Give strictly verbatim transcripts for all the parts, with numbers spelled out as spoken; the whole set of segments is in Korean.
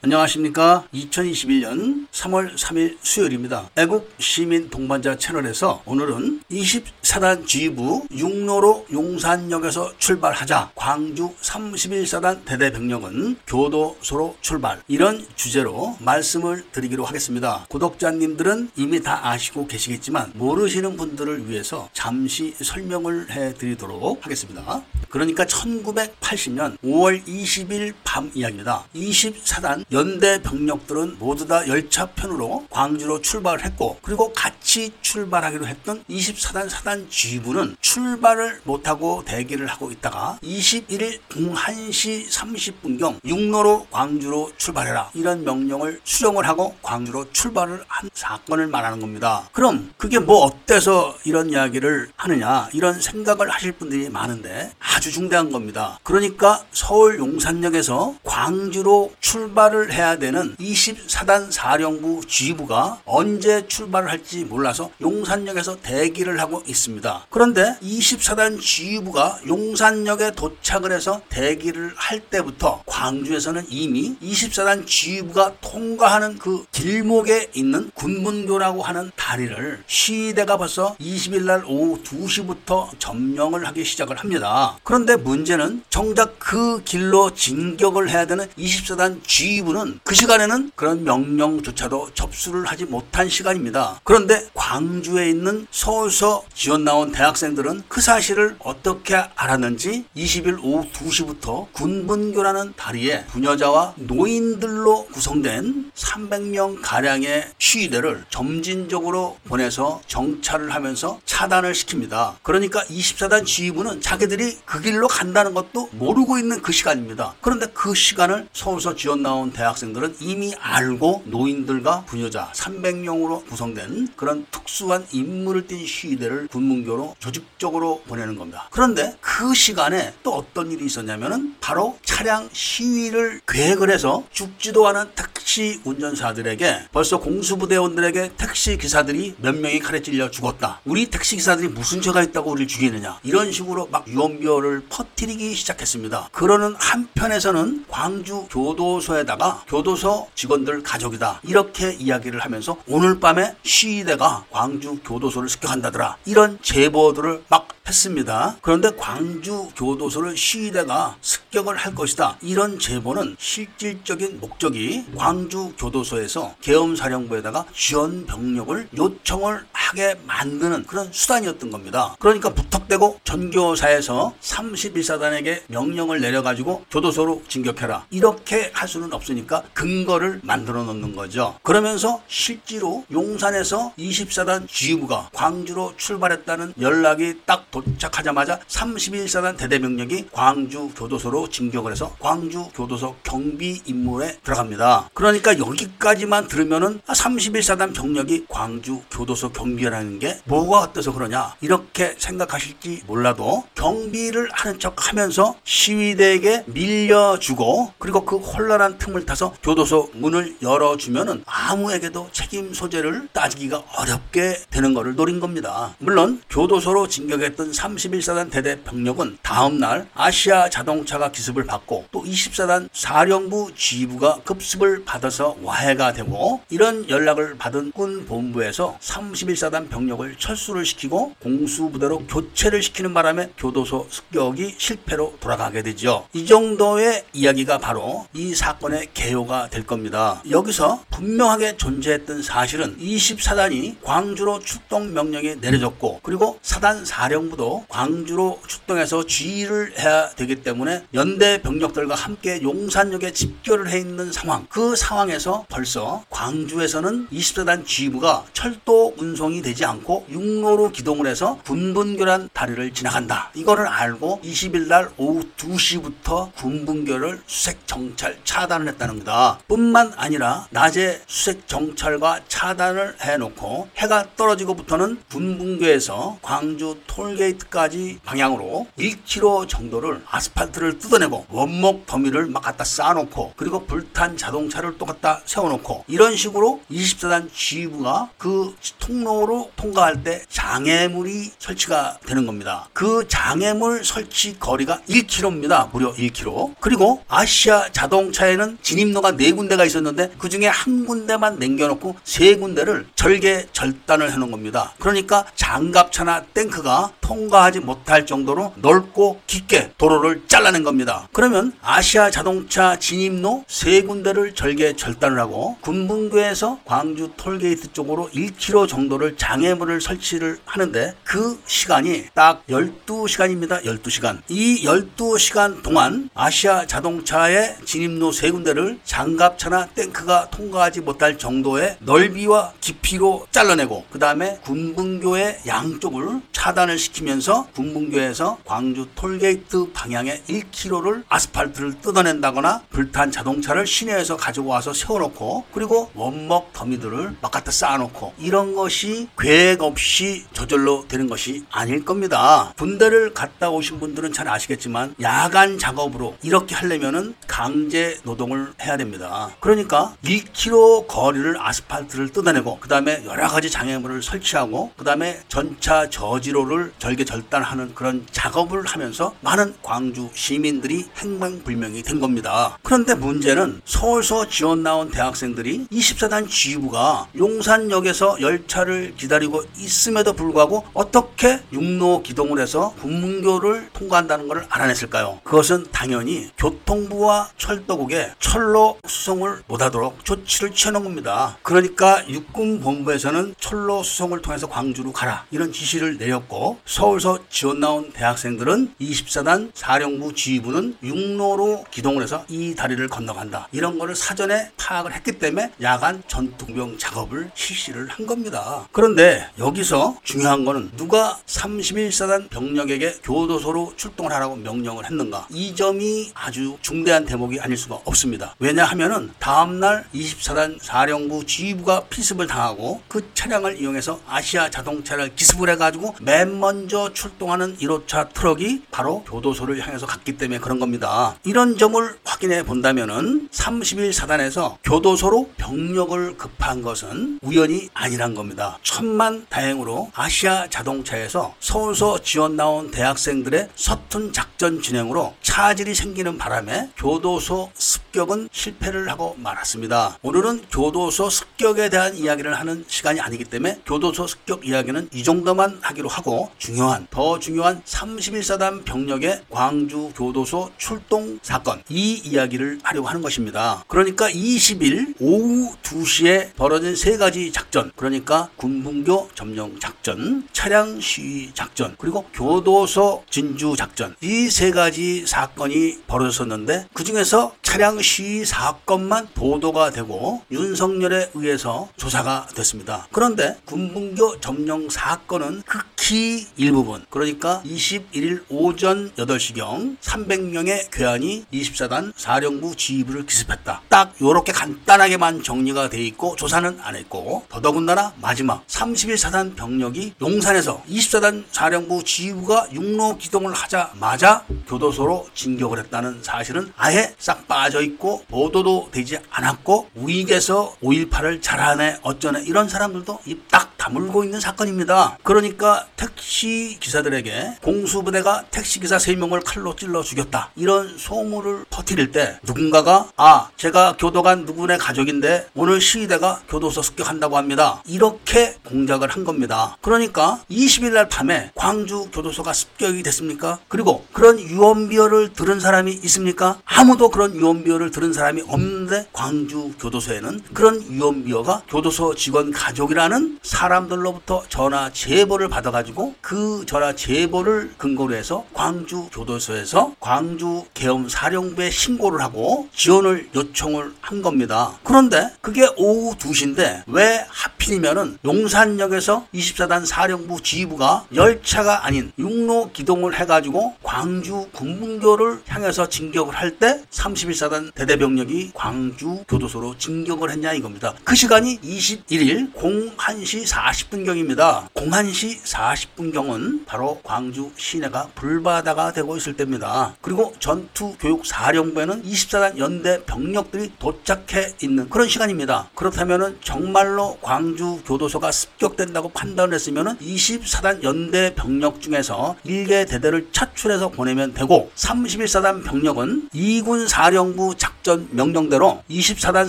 안녕하십니까. 이천이십일년 삼월 삼일 수요일입니다. 애국 시민 동반자 채널에서 오늘은 이십사단 지휘부 육로로 용산역에서 출발하자, 광주 삼십일사단 대대병력은 교도소로 출발, 이런 주제로 말씀을 드리기로 하겠습니다. 구독자님들은 이미 다 아시고 계시겠지만 모르시는 분들을 위해서 잠시 설명을 해드리도록 하겠습니다. 그러니까 천구백팔십년 오월 이십일 밤 이야기입니다. 이십사단 연대 병력들은 모두 다 열차편으로 광주로 출발을 했고, 그리고 같이 출발하기로 했던 이십사단 사단 지휘부는 출발을 못하고 대기를 하고 있다가 이십일일 오후 한시 삼십분경 육로로 광주로 출발해라, 이런 명령을 수령을 하고 광주로 출발을 한 사건을 말하는 겁니다. 그럼 그게 뭐 어때서 이런 이야기를 하느냐, 이런 생각을 하실 분들이 많은데 아주 중대한 겁니다. 그러니까 서울 용산역에서 광주로 출발을 해야 되는 이십사단 사령부 지휘부가 언제 출발을 할지 몰라서 용산역에서 대기를 하고 있습니다. 그런데 이십사단 지휘부가 용산역에 도착을 해서 대기를 할 때부터 광주에서는 이미 이십사단 지휘부가 통과하는 그 길목에 있는 군문교라고 하는 다리를 시위대가 벌써 이십일날 오후 두시부터 점령을 하기 시작을 합니다. 그런데 문제는 정작 그 길로 진격을 해야 되는 이십사단 지휘부는 그 시간에는 그런 명령조차도 접수를 하지 못한 시간입니다. 그런데 광주에 있는 서울서 지원 나온 대학생들은 그 사실을 어떻게 알았는지 이십일 오후 두시부터 군분교라는 다리에 부녀자와 노인들로 구성된 삼백명가량의 시위대를 점진적으로 보내서 정찰을 하면서 차단을 시킵니다. 그러니까 이십사단 지휘부는 자기들이 그 길로 간다는 것도 모르고 있는 그 시간입니다. 그런데 그 시간을 서울서 지원 나온 대학생들은 이미 알고 노인들과 부녀자 삼백명으로 구성된 그런 특수한 임무를 띈 시위대를 군문교로 조직적으로 보내는 겁니다. 그런데 그 시간에 또 어떤 일이 있었냐면은 바로 차량 시위를 계획을 해서 죽지도 않은 택시 운전사들에게, 벌써 공수부대원들에게 택시 기사들이 몇 명이 칼에 찔려 죽었다, 우리 택시 기사들이 무슨 죄가 있다고 우리를 죽이느냐, 이런 식으로 막 유언비어를 퍼뜨리기 시작했습니다. 그러는 한편에서는 광주 교도소에다가 교도소 직원들 가족이다, 이렇게 이야기를 하면서 오늘 밤에 시위대가 광주 교도소를 습격한다더라, 이런 제보들을 막 했습니다. 그런데 광주 교도소를 시위대가 습격을 할 것이다, 이런 제보는 실질적인 목적이 광주 교도소에서 계엄사령부에다가 지원 병력을 요청을 하게 만드는 그런 수단이었던 겁니다. 그러니까 부탁되고 전교사에서 삼십일사단에게 명령을 내려가지고 교도소로 진격해라, 이렇게 할 수는 없으니까 근거를 만들어 놓는 거죠. 그러면서 실제로 용산에서 이십사단 지휘부가 광주로 출발했다는 연락이 딱 도착하자마자 삼십일사단 대대병력이 광주 교도소로 진격을 해서 광주 교도소 경비 임무에 들어갑니다. 그러니까 여기까지만 들으면은 삼십일사단 병력이 광주 교도소 경비라는 게 뭐가 어때서 그러냐, 이렇게 생각하실지 몰라도 경비를 하는 척 하면서 시위대에게 밀려주고, 그리고 그 혼란한 틈을 타서 교도소 문을 열어주면은 아무에게도 책임 소재를 따지기가 어렵게 되는 것을 노린 겁니다. 물론 교도소로 진격했던 삼십일사단 대대 병력은 다음날 아시아 자동차가 기습을 받고, 또 이십사단 사령부 지휘부가 급습을 받아서 와해가 되고, 이런 연락을 받은 군본부에서 삼십일사단 병력을 철수를 시키고 공수부대로 교체를 시키는 바람에 교도소 습격이 실패로 돌아가게 되죠. 이 정도의 이야기가 바로 이 사건의 개요가 될 겁니다. 여기서 분명하게 존재했던 사실은 이십사단이 광주로 출동 명령이 내려졌고, 그리고 사단 사령부 광주로 출동해서 지휘를 해야 되기 때문에 연대 병력들과 함께 용산역에 집결을 해 있는 상황, 그 상황에서 벌써 광주에서는 이십사단 지휘부가 철도 운송이 되지 않고 육로로 기동을 해서 군분교란 다리를 지나간다, 이거를 알고 이십일날 오후 두시부터 군분교를 수색정찰 차단을 했다는 겁니다. 뿐만 아니라 낮에 수색정찰과 차단을 해놓고 해가 떨어지고부터는 군분교에서 광주 톨게이트 스트레이트까지 방향으로 일 킬로미터 정도를 아스팔트를 뜯어내고 원목 더미를 막 갖다 쌓아놓고 그리고 불탄 자동차를 또 갖다 세워놓고 이런 식으로 이십사 단 지휘부가 그 통로로 통과할 때 장애물이 설치가 되는 겁니다. 그 장애물 설치 거리가 일 킬로미터입니다. 무려 일 킬로미터. 그리고 아시아 자동차에는 진입로가 네 군데가 있었는데 그 중에 한 군데만 남겨놓고 세 군데를 절개 절단을 해놓은 겁니다. 그러니까 장갑차나 탱크가 통과하지 못할 정도로 넓고 깊게 도로를 잘라낸 겁니다. 그러면 아시아 자동차 진입로 세 군데를 절개 절단을 하고 군분교에서 광주 톨게이트 쪽으로 일 킬로미터 정도를 장애물을 설치를 하는데 그 시간이 딱 열두 시간입니다. 열두 시간. 이 열두 시간 동안 아시아 자동차의 진입로 세 군데를 장갑차나 탱크가 통과하지 못할 정도의 넓이와 깊이로 잘라내고 그 다음에 군분교의 양쪽을 차단을 시키면서 군분교에서 광주 톨게이트 방향의 일 킬로미터를 아스팔트를 뜯어낸다거나 불탄 자동차를 시내에서 가지고 와서 세워놓고 그리고 원목 더미들을 막 갖다 쌓아놓고 이런 것이 계획 없이 저절로 되는 것이 아닐 겁니다. 군대를 갔다 오신 분들은 잘 아시겠지만 야간 작업으로 이렇게 하려면은 강제 노동을 해야 됩니다. 그러니까 일 킬로미터 거리를 아스팔트를 뜯어내고 그 다음에 여러 가지 장애물을 설치하고 그 다음에 전차 저지로를 절개 절단하는 그런 작업을 하면서 많은 광주 시민들이 행방불명이 된 겁니다. 그런데 문제는 서울서 지원 나온 대학생들이 이십사 단 지휘부가 용산역에서 열차를 기다리고 있음에도 불구하고 어떻게 육로 기동을 해서 군문교를 통과한다는 것을 알아냈을까요? 그것은 당연히 교통부와 철도국의 철로 수송을 못하도록 조치를 취해놓은 겁니다. 그러니까 육군본부에서는 철로 수송을 통해서 광주로 가라 이런 지시를 내렸고 서울서 지원 나온 대학생들은 이십사 단 사령부 지휘부는 육로로 기동을 해서 이 다리를 건너간다 이런 거를 사전에 파악을 했기 때문에 야간 전투병 작업을 실시를 한 겁니다. 그런데 여기서 중요한 거는 누가 삼십일 사단 병력에게 교도소로 출동을 하라고 명령을 했는가 이 점이 아주 중대한 대목이 아닐 수가 없습니다. 왜냐하면은 다음날 이십사 단 사령부 지휘부가 피습을 당하고 그 차량을 이용해서 아시아 자동차를 기습을 해가지고 맨 먼저 출동하는 일 호차 트럭이 바로 교도소를 향해서 갔기 때문에 그런 겁니다. 이런 점을 확인해 본다면은 삼십일 사단에서 교도소로 병력을 급한 것은 우연이 아니란 겁니다. 천만 다행으로 아시아 자동차에서 서울서 지원 나온 대학생들의 서툰 작전 진행으로 차질이 생기는 바람에 교도소 습격은 실패를 하고 말았습니다. 오늘은 교도소 습격에 대한 이야기를 하는 시간이 아니기 때문에 교도소 습격 이야기는 이 정도만 하기로 하고 중요한 더 중요한 삼십일 사단 병력의 광주 교도소 출동 사건 이 이야기를 하려고 하는 것입니다. 그러니까 이십 일 오후 두 시에 벌어진 세 가지 작전 그러니까 군분교 점령 작전, 차량 시위 작전 그리고 교도소 진주 작전 이 세 가지 사건이 벌어졌었는데 그 중에서 차량 시위 사건만 보도가 되고 윤석열에 의해서 조사가 됐습니다. 그런데 군분교 점령 사건은 극히 일부분 그러니까 이십일 일 오전 여덟 시경 삼백 명의 괴한이 이십사 단 사령부 지휘부를 기습했다. 딱 요렇게 간단하게만 정리가 돼 있고 조사는 안 했고 더더군다나 마지막 삼십일 사단 병력이 용산에서 이십사 단 사령부 지휘부가 육로 기동을 하자마자 교도소로 진격을 했다는 사실은 아예 싹 빠져있고 보도도 되지 않았고 우익에서 오일팔을 잘하네 어쩌네 이런 사람들도 입 딱 다물고 있는 사건입니다. 그러니까 택시기사들에게 공수부대가 택시기사 세 명을 칼로 찔러 죽였다 이런 소문을 퍼뜨릴 때 누군가가 아 제가 교도관 누구네 가족인데 오늘 시위대가 교도소 습격한다고 합니다 이렇게 공작을 한 겁니다. 그러니까 이십 일 날 밤에 광주 교도소가 습격이 됐습니까? 그리고 그런 유언비어를 들은 사람이 있습니까? 아무도 그런 유언비어를 들은 사람이 없는데 광주 교도소에는 그런 유언비어가 교도소 직원 가족이라는 사람들로부터 전화 제보를 받아가지고 그 전화 제보를 근거로 해서 광주 교도소에서 광주 계엄 사령부에 신고를 하고 지원을 요청을 한 겁니다. 그런데 그게 오후 두 시인데 왜 하필이면은 용산역에서 이십사 단 사령부 지휘부가 열차가 아닌 육로 기동을 해가지고 광주 군분교를 향해서 진격을 할 때 삼십일 사단 대대병력이 광주 교도소로 진격을 했냐 이겁니다. 그 시간이 이십일 일 공 한 시 사십 분경입니다. 공한시 사십 분경은 바로 광주 시내가 불바다가 되고 있을 때입니다. 그리고 전투교육사령부에는 이십사 단 연대 병력들이 도착해 있는 그런 시간입니다. 그렇다면 정말로 광주 교도소가 습격된다고 판단을 했으면 이십사 단 연대 병력 중에서 일 개 대대를 차출해서 보내면 되고, 삼십일 사단 병력은 이군 사령부 작전 명령대로 이십사 단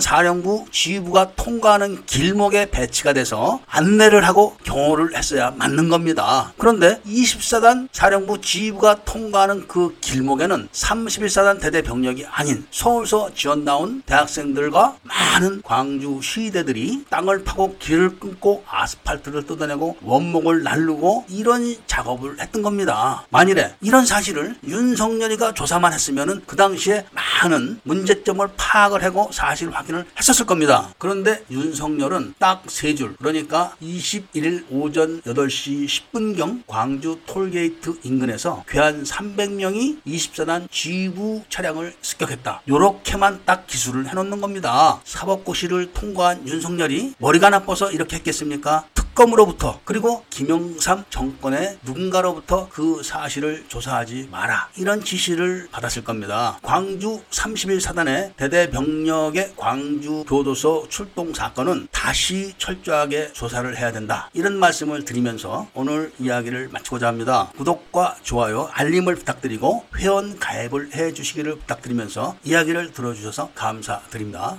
사령부 지휘부가 통과하는 길목에 배치가 돼서 안내를 하고 경호를 했어야 맞는 겁니다. 그런데 이십사 단 사령부 지휘부가 통과하는 그 길목에는 삼십일 사단 대대 병력이 아닌 서울서 지원 나온 대학생들과 많은 광주 시위대들이 땅을 파고 길을 끊고 아스팔트를 뜯어내고 원목을 날르고 이런 작업을 했던 겁니다. 만일에 이런 사실을 윤석열이가 조사만 했으면 그 당시에 많은 문제점을 파악을 하고 사실 확인을 했었을 겁니다. 그런데 윤석열은 딱 세 줄, 그러니까 이십일 일 오전 여덟 시 십 분경 광주 톨게이트 인근에서 괴한 삼백 명이 이십사 단 지휘부 차량을 습격했다, 요렇게만 딱 기술을 해놓는 겁니다. 사법고시를 통과한 윤석열이 머리가 나빠서 이렇게 했겠습니까? 검으로부터, 그리고 김영삼 정권의 누군가로부터 그 사실을 조사하지 마라, 이런 지시를 받았을 겁니다. 광주 삼십일 사단의 대대병력의 광주 교도소 출동 사건은 다시 철저하게 조사를 해야 된다, 이런 말씀을 드리면서 오늘 이야기를 마치고자 합니다. 구독과 좋아요, 알림을 부탁드리고 회원 가입을 해주시기를 부탁드리면서 이야기를 들어주셔서 감사드립니다.